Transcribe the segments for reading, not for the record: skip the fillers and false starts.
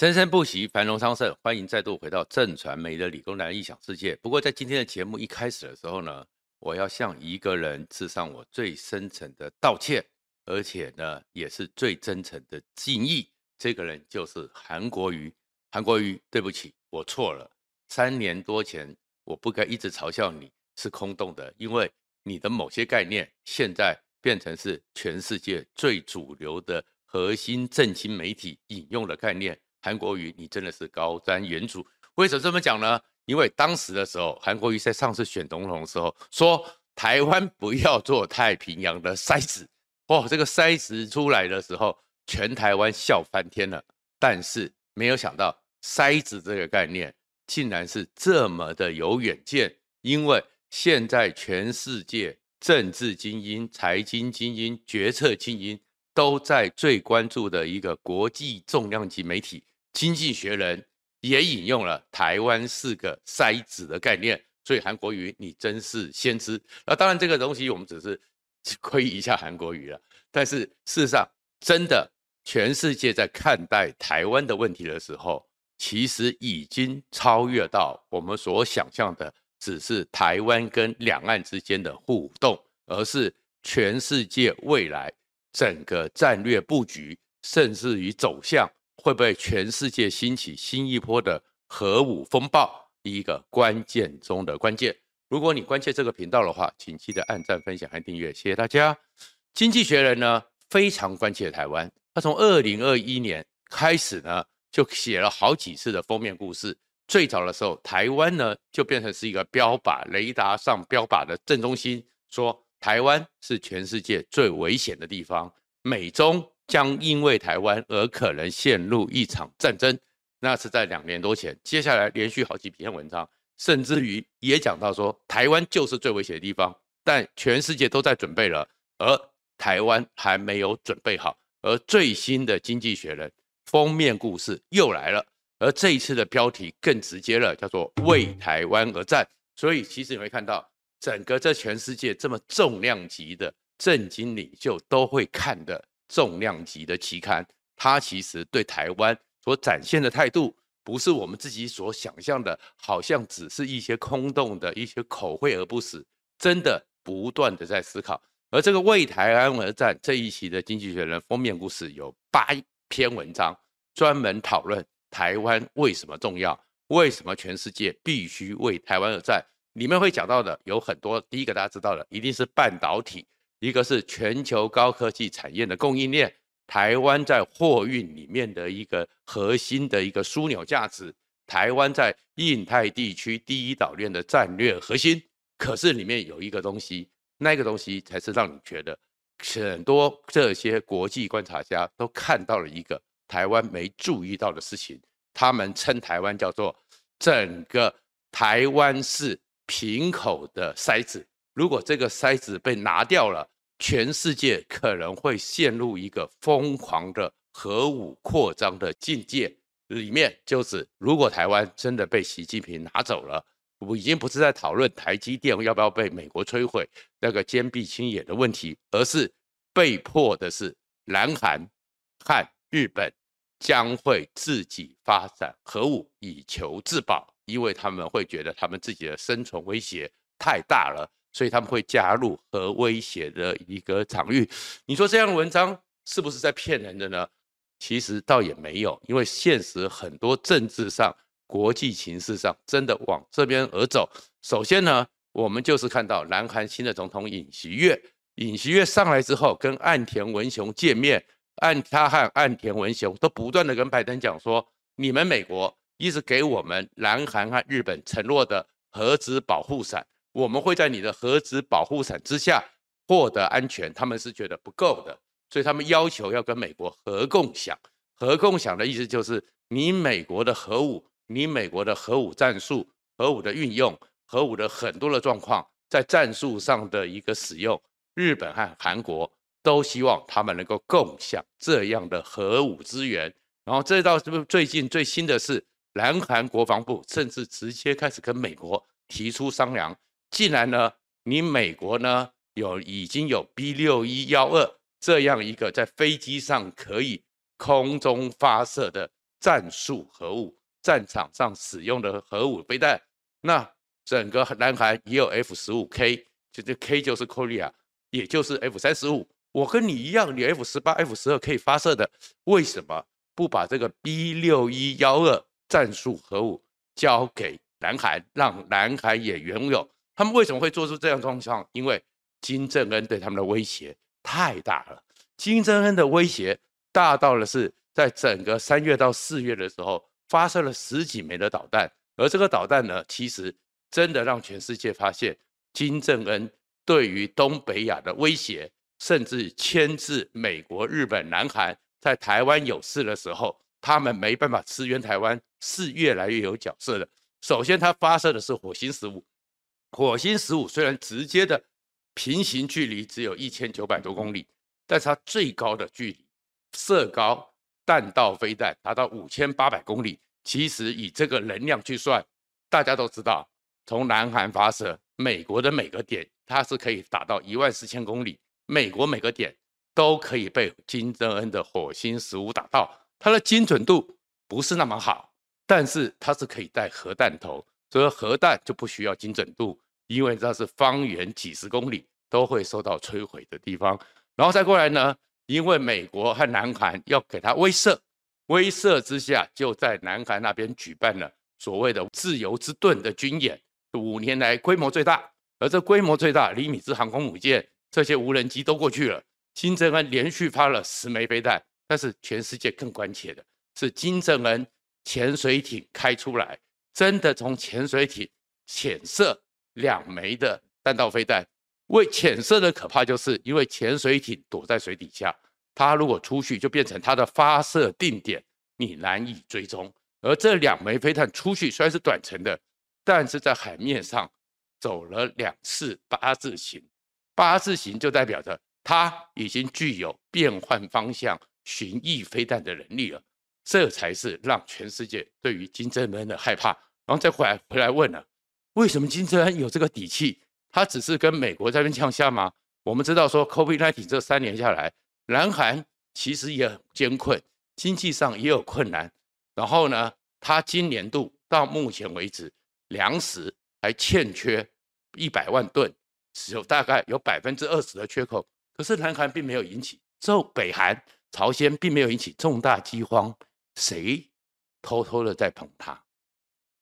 生生不息，繁荣昌盛。欢迎再度回到震传媒的理工男异想世界。不过在今天的节目一开始的时候呢，我要向一个人致上我最深层的道歉，而且呢，也是最真诚的敬意。这个人就是韩国瑜。韩国瑜，对不起，我错了。3年多前，我不该一直嘲笑你是空洞的，因为你的某些概念现在变成是全世界最主流的核心政经媒体引用的概念。韩国瑜，你真的是高瞻远瞩。为什么这么讲呢？因为当时的时候，韩国瑜在上次选总统的时候说，台湾不要做太平洋的筛子。哦，这个筛子出来的时候，全台湾笑翻天了。但是没有想到，筛子这个概念竟然是这么的有远见，因为现在全世界政治精英、财经精英、决策精英都在最关注的一个国际重量级媒体《经济学人》也引用了台湾4个筛子的概念，所以韩国瑜你真是先知。那当然这个东西我们只是亏一下韩国瑜了，但是事实上真的全世界在看待台湾的问题的时候，其实已经超越到我们所想象的只是台湾跟两岸之间的互动，而是全世界未来整个战略布局，甚至于走向会不会全世界兴起新一波的核武风暴，一个关键中的关键。如果你关切这个频道的话，请记得按赞、分享和订阅，谢谢大家。经济学人呢非常关切台湾，他从2021年开始呢就写了好几次的封面故事。最早的时候，台湾呢就变成是一个标靶，雷达上标靶的正中心，说台湾是全世界最危险的地方，美中将因为台湾而可能陷入一场战争。那是在2年多前，接下来连续好几篇文章，甚至于也讲到说台湾就是最危险的地方，但全世界都在准备了，而台湾还没有准备好。而最新的《经济学人》封面故事又来了，而这一次的标题更直接了，叫做为台湾而战。所以其实你会看到整个这全世界这么重量级的政经领袖都会看的重量级的期刊，它其实对台湾所展现的态度，不是我们自己所想象的，好像只是一些空洞的一些口惠而不实，真的不断的在思考。而这个为台湾而战这一期的《经济学人》封面故事有8篇文章，专门讨论台湾为什么重要，为什么全世界必须为台湾而战。里面会讲到的有很多，第一个大家知道的一定是半导体，一个是全球高科技产业的供应链，台湾在货运里面的一个核心的一个枢纽价值，台湾在印太地区第一岛链的战略核心。可是里面有一个东西，那个东西才是让你觉得很多这些国际观察家都看到了一个台湾没注意到的事情，他们称台湾叫做整个台湾是瓶口的筛子，如果这个筛子被拿掉了，全世界可能会陷入一个疯狂的核武扩张的境界。里面就是如果台湾真的被习近平拿走了，我已经不是在讨论台积电要不要被美国摧毁那个坚壁清野的问题，而是被迫的是南韩和日本将会自己发展核武以求自保，因为他们会觉得他们自己的生存威胁太大了，所以他们会加入核威胁的一个场域。你说这样的文章是不是在骗人的呢？其实倒也没有，因为现实很多政治上国际情势上真的往这边而走。首先呢，我们就是看到南韩新的总统尹锡悦上来之后，跟岸田文雄见面，他和岸田文雄都不断的跟拜登讲说，你们美国一直给我们南韩和日本承诺的核子保护伞，我们会在你的核子保护伞之下获得安全。他们是觉得不够的，所以他们要求要跟美国核共享。核共享的意思就是你美国的核武，你美国的核武战术、核武的运用、核武的很多的状况在战术上的一个使用，日本和韩国都希望他们能够共享这样的核武资源。然后这到最近最新的是南韩国防部甚至直接开始跟美国提出商量，既然呢你美国呢已经有 B61-12 这样一个在飞机上可以空中发射的战术核武，战场上使用的核武飞弹。那整个南韩也有 F-15K， K 就是 Korea， 也就是 F-35。我跟你一样，你 F-18、F-12 可以发射的，为什么不把这个 B61-12 战术核武交给南韩，让南韩也拥有？他们为什么会做出这样的状况？因为金正恩对他们的威胁太大了。金正恩的威胁大到了是在整个3月到4月的时候，发射了10几枚的导弹，而这个导弹呢，其实真的让全世界发现金正恩对于东北亚的威胁。甚至牵制美国、日本、南韩在台湾有事的时候，他们没办法支援台湾，是越来越有角色的。首先，他发射的是火星15，火星15虽然直接的平行距离只有1900多公里，但是它最高的距离射高弹道飞弹达到5800公里。其实以这个能量去算，大家都知道，从南韩发射，美国的每个点它是可以打到14000公里。美国每个点都可以被金正恩的火星15打到，它的精准度不是那么好，但是它是可以带核弹头，所以核弹就不需要精准度，因为它是方圆几十公里都会受到摧毁的地方。然后再过来呢，因为美国和南韩要给它威慑，威慑之下就在南韩那边举办了所谓的自由之盾的军演，5年来规模最大，而这规模最大，厘米兹航空母舰。这些无人机都过去了，金正恩连续发了10枚飞弹，但是全世界更关切的是金正恩潜水艇开出来，真的从潜水艇潜射2枚的弹道飞弹。为潜射的可怕，就是因为潜水艇躲在水底下，它如果出去就变成它的发射定点，你难以追踪。而这2枚飞弹出去虽然是短程的，但是在海面上走了2次8字形。八字形就代表着它已经具有变换方向、巡弋飞弹的能力了，这才是让全世界对于金正恩的害怕。然后再回来问了，为什么金正恩有这个底气？他只是跟美国在那边呛下吗？我们知道说 COVID-19 这3年下来，南韩其实也很艰困，经济上也有困难。然后呢，他今年度到目前为止，粮食还欠缺100万吨。只有大概有20%的缺口，可是南韩并没有引起，北韩、朝鲜并没有引起重大饥荒，谁偷偷的在捧他？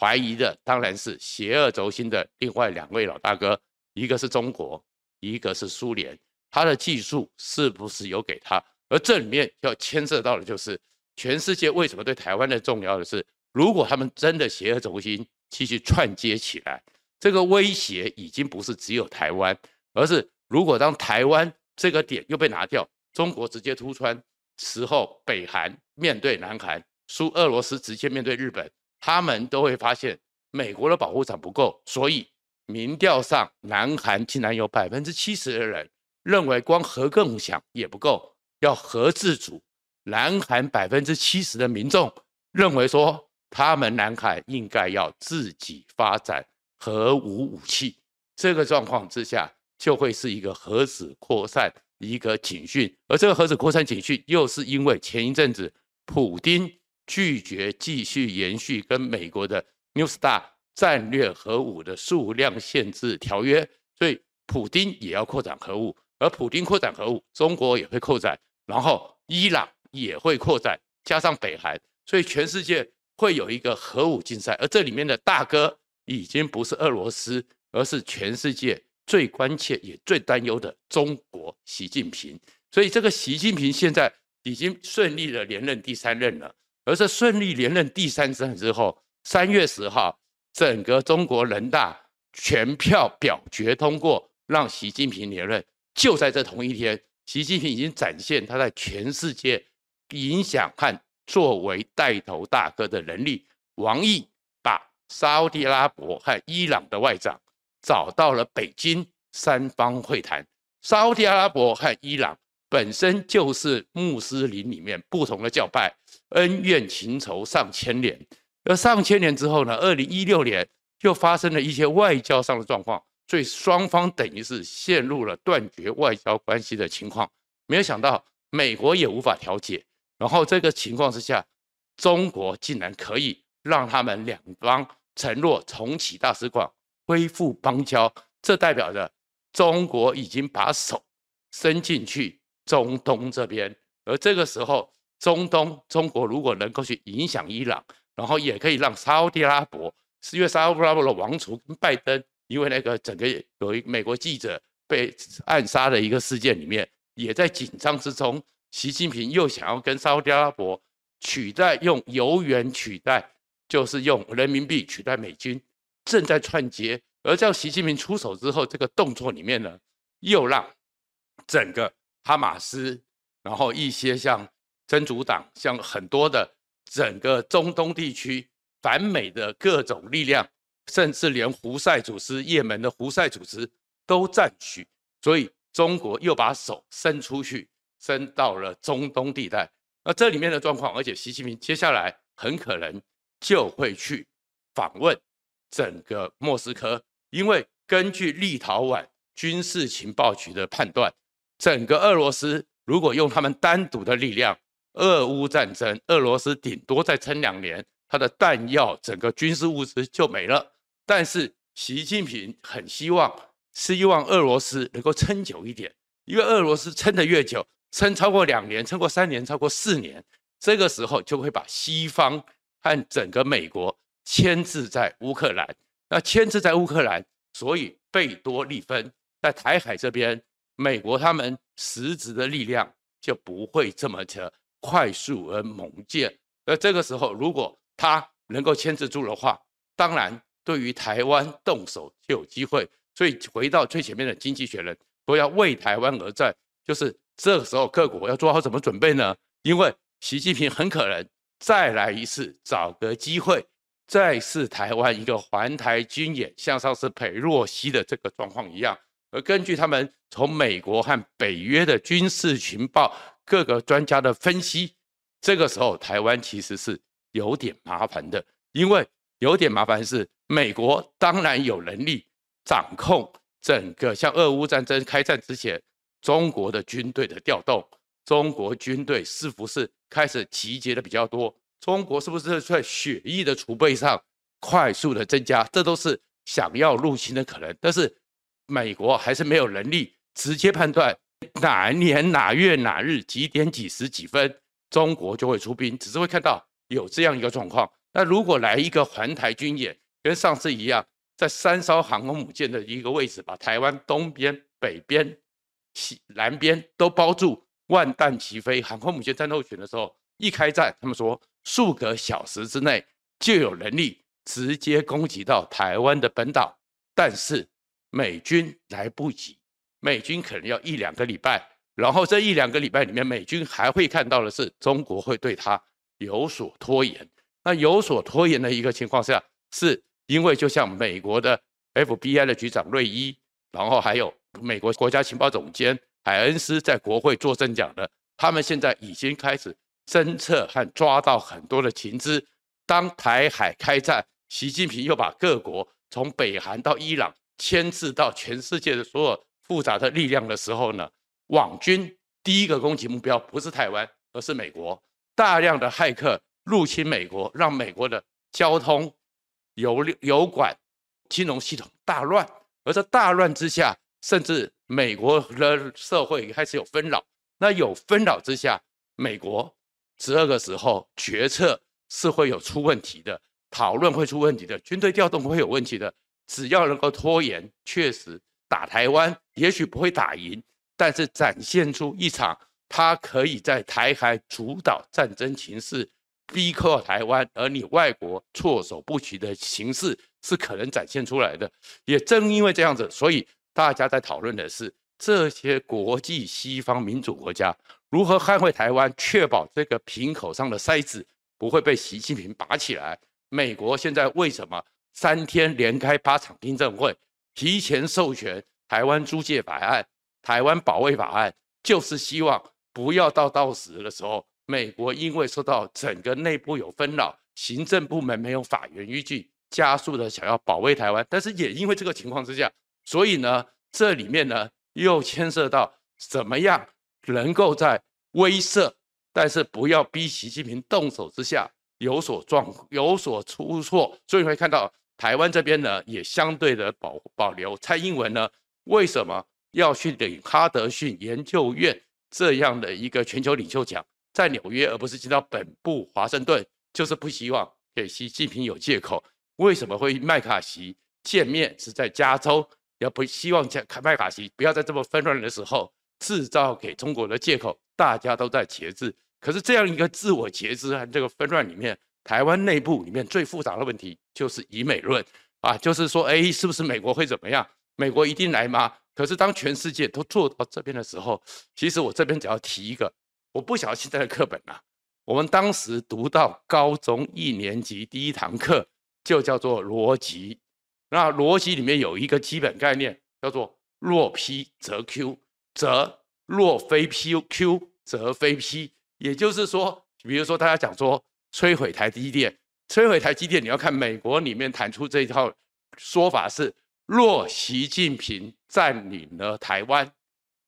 怀疑的当然是邪恶轴心的另外2位老大哥，一个是中国，一个是苏联，他的技术是不是有给他？而这里面要牵涉到的就是，全世界为什么对台湾的重要的是，如果他们真的邪恶轴心继续串接起来。这个威胁已经不是只有台湾，而是如果当台湾这个点又被拿掉，中国直接突穿时候，北韩面对南韩，俄罗斯直接面对日本，他们都会发现美国的保护伞不够，所以民调上南韩竟然有70%的人认为光核共享也不够，要核自主。南韩70%的民众认为说，他们南韩应该要自己发展。核武武器这个状况之下，就会是一个核子扩散一个警讯，而这个核子扩散警讯又是因为前一阵子普丁拒绝继续延续跟美国的 New START 战略核武的数量限制条约，所以普丁也要扩展核武，而普丁扩展核武，中国也会扩展，然后伊朗也会扩展，加上北韩，所以全世界会有一个核武竞赛，而这里面的大哥。已经不是俄罗斯，而是全世界最关切也最担忧的中国习近平。所以这个习近平现在已经顺利的连任第3任了，而是顺利连任第3任之后，3月10号整个中国人大全票表决通过让习近平连任。就在这同一天，习近平已经展现他在全世界影响和作为带头大哥的能力。王毅把沙特阿拉伯和伊朗的外长找到了北京3方会谈。沙特阿拉伯和伊朗本身就是穆斯林里面不同的教派，恩怨情仇上千年。而上千年之后呢，2016年又发生了一些外交上的状况，所以双方等于是陷入了断绝外交关系的情况。没有想到美国也无法调解，然后这个情况之下，中国竟然可以让他们两方承诺重启大使馆、恢复邦交，这代表着中国已经把手伸进去中东这边。而这个时候，中国如果能够去影响伊朗，然后也可以让沙特阿拉伯，因为沙特阿拉伯的王储跟拜登，因为那个整个有一美国记者被暗杀的一个事件里面，也在紧张之中。习近平又想要跟沙特阿拉伯取代，用油元取代，就是用人民币取代美金，正在串接。而在习近平出手之后，这个动作里面呢，又让整个哈马斯，然后一些像真主党，像很多的整个中东地区反美的各种力量，甚至连胡塞组织，也门的胡塞组织都赞许。所以中国又把手伸出去，伸到了中东地带。那这里面的状况，而且习近平接下来很可能就会去访问整个莫斯科，因为根据立陶宛军事情报局的判断，整个俄罗斯如果用他们单独的力量，俄乌战争，俄罗斯顶多再撑2年，他的弹药、整个军事物资就没了。但是习近平很希望俄罗斯能够撑久一点，因为俄罗斯撑得越久，撑超过2年，撑过3年，超过4年，这个时候就会把西方和整个美国牵制在乌克兰。那牵制在乌克兰，所以贝多利芬在台海这边，美国他们实质的力量就不会这么的快速而猛烈。那这个时候，如果他能够牵制住的话，当然对于台湾动手就有机会。所以回到最前面的《经济学人》都要为台湾而战，就是这个时候各国要做好怎么准备呢？因为习近平很可能再来一次，找个机会，再是台湾一个环台军演，像上次裴洛西的这个状况一样。而根据他们从美国和北约的军事情报各个专家的分析，这个时候台湾其实是有点麻烦的，因为有点麻烦是美国当然有能力掌控整个像俄乌战争开战之前中国的军队的调动，中国军队是不是开始集结的比较多，中国是不是在血液的储备上快速的增加，这都是想要入侵的可能。但是美国还是没有能力直接判断哪年哪月哪日几点几时几分中国就会出兵，只是会看到有这样一个状况。那如果来一个环台军演，跟上次一样，在3艘航空母舰的一个位置把台湾东边、北边、南边都包住，万弹齐飞，航空母舰战斗群的时候，一开战，他们说数个小时之内就有能力直接攻击到台湾的本岛，但是美军来不及，美军可能要1-2个礼拜，然后这1-2个礼拜里面，美军还会看到的是中国会对它有所拖延。那有所拖延的一个情况下，是因为就像美国的 FBI 的局长瑞伊，然后还有美国国家情报总监海恩斯在国会作证讲的，他们现在已经开始侦测和抓到很多的情资。当台海开战，习近平又把各国从北韩到伊朗牵制到全世界的所有复杂的力量的时候呢，网军第一个攻击目标不是台湾，而是美国。大量的骇客入侵美国，让美国的交通、油管、金融系统大乱。而在大乱之下，甚至美国的社会开始有纷扰。那有纷扰之下，美国这个时候决策是会有出问题的，讨论会出问题的，军队调动会有问题的。只要能够拖延，确实打台湾也许不会打赢，但是展现出一场他可以在台海主导战争情势，逼迫台湾，而你外国措手不及的形势是可能展现出来的。也正因为这样子，所以大家在讨论的是这些国际西方民主国家如何捍卫台湾，确保这个瓶口上的塞子不会被习近平拔起来。美国现在为什么3天连开8场听证会，提前授权台湾租借法案、台湾保卫法案，就是希望不要到时的时候，美国因为受到整个内部有纷扰，行政部门没有法源依据，加速的想要保卫台湾。但是也因为这个情况之下，所以呢，这里面呢又牵涉到怎么样能够在威慑，但是不要逼习近平动手之下，有所出错，所以你会看到台湾这边呢也相对的保留。蔡英文呢为什么要去领哈德逊研究院这样的一个全球领袖奖，在纽约而不是进到本部华盛顿，就是不希望给习近平有借口。为什么会麦卡锡见面是在加州，也不希望麦卡锡不要在这么纷乱的时候制造给中国的借口，大家都在节制。可是这样一个自我节制和这个纷乱里面，台湾内部里面最复杂的问题就是以美论啊，就是说，哎，是不是美国会怎么样？美国一定来吗？可是当全世界都做到这边的时候，其实我这边只要提一个，我不晓得现在的课本啊，我们当时读到高中一年级第一堂课就叫做逻辑。那逻辑里面有一个基本概念叫做若 P 则 Q， 则若非 Q 则非 P， 也就是说，比如说大家讲说摧毁台积电，摧毁台积电，你要看美国里面谈出这一套说法是，若习近平占领了台湾，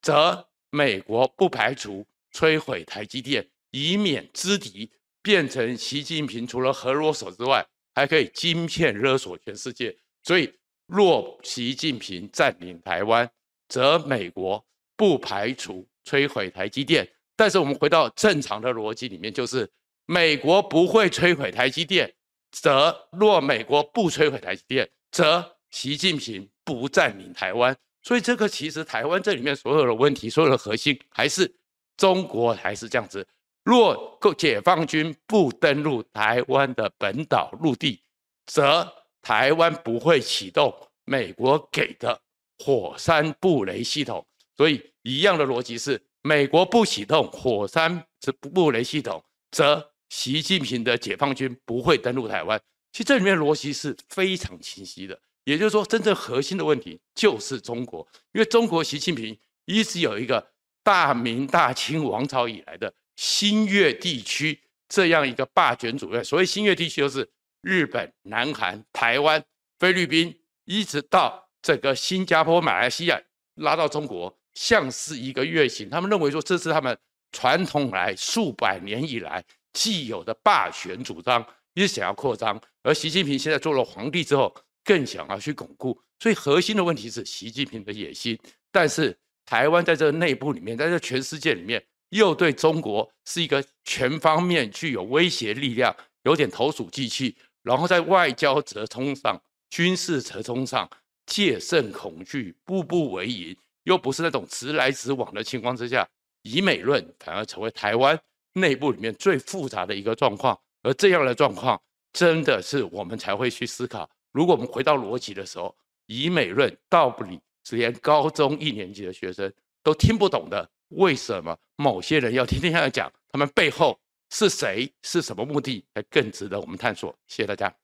则美国不排除摧毁台积电，以免知敌变成习近平除了核勒索之外，还可以晶片勒索全世界。所以，若习近平占领台湾，则美国不排除摧毁台积电。但是我们回到正常的逻辑里面，就是美国不会摧毁台积电，则若美国不摧毁台积电，则习近平不占领台湾。所以这个其实台湾这里面所有的问题，所有的核心还是中国还是这样子。若解放军不登陆台湾的本岛陆地，则台湾不会启动美国给的火山布雷系统。所以一样的逻辑是，美国不启动火山布雷系统，则习近平的解放军不会登陆台湾。其实这里面逻辑是非常清晰的。也就是说，真正核心的问题就是中国，因为中国习近平一直有一个大明大清王朝以来的新月地区这样一个霸权主义。所谓新月地区，就是日本、南韩、台湾、菲律宾，一直到整个新加坡、马来西亚，拉到中国，像是一个月形。他们认为说，这是他们传统来数百年以来既有的霸权主张，一直想要扩张。而习近平现在做了皇帝之后，更想要去巩固，所以核心的问题是习近平的野心，但是台湾在这内部里面，在这全世界里面，又对中国是一个全方面具有威胁力量，有点投鼠忌器，然后在外交折冲上、军事折冲上，戒慎恐惧，步步为营，又不是那种直来直往的情况之下，以美论反而成为台湾内部里面最复杂的一个状况。而这样的状况，真的是我们才会去思考。如果我们回到逻辑的时候，以美论道理是连高中一年级的学生都听不懂的，为什么某些人要天天要讲？他们背后是谁？是什么目的？才更值得我们探索。谢谢大家。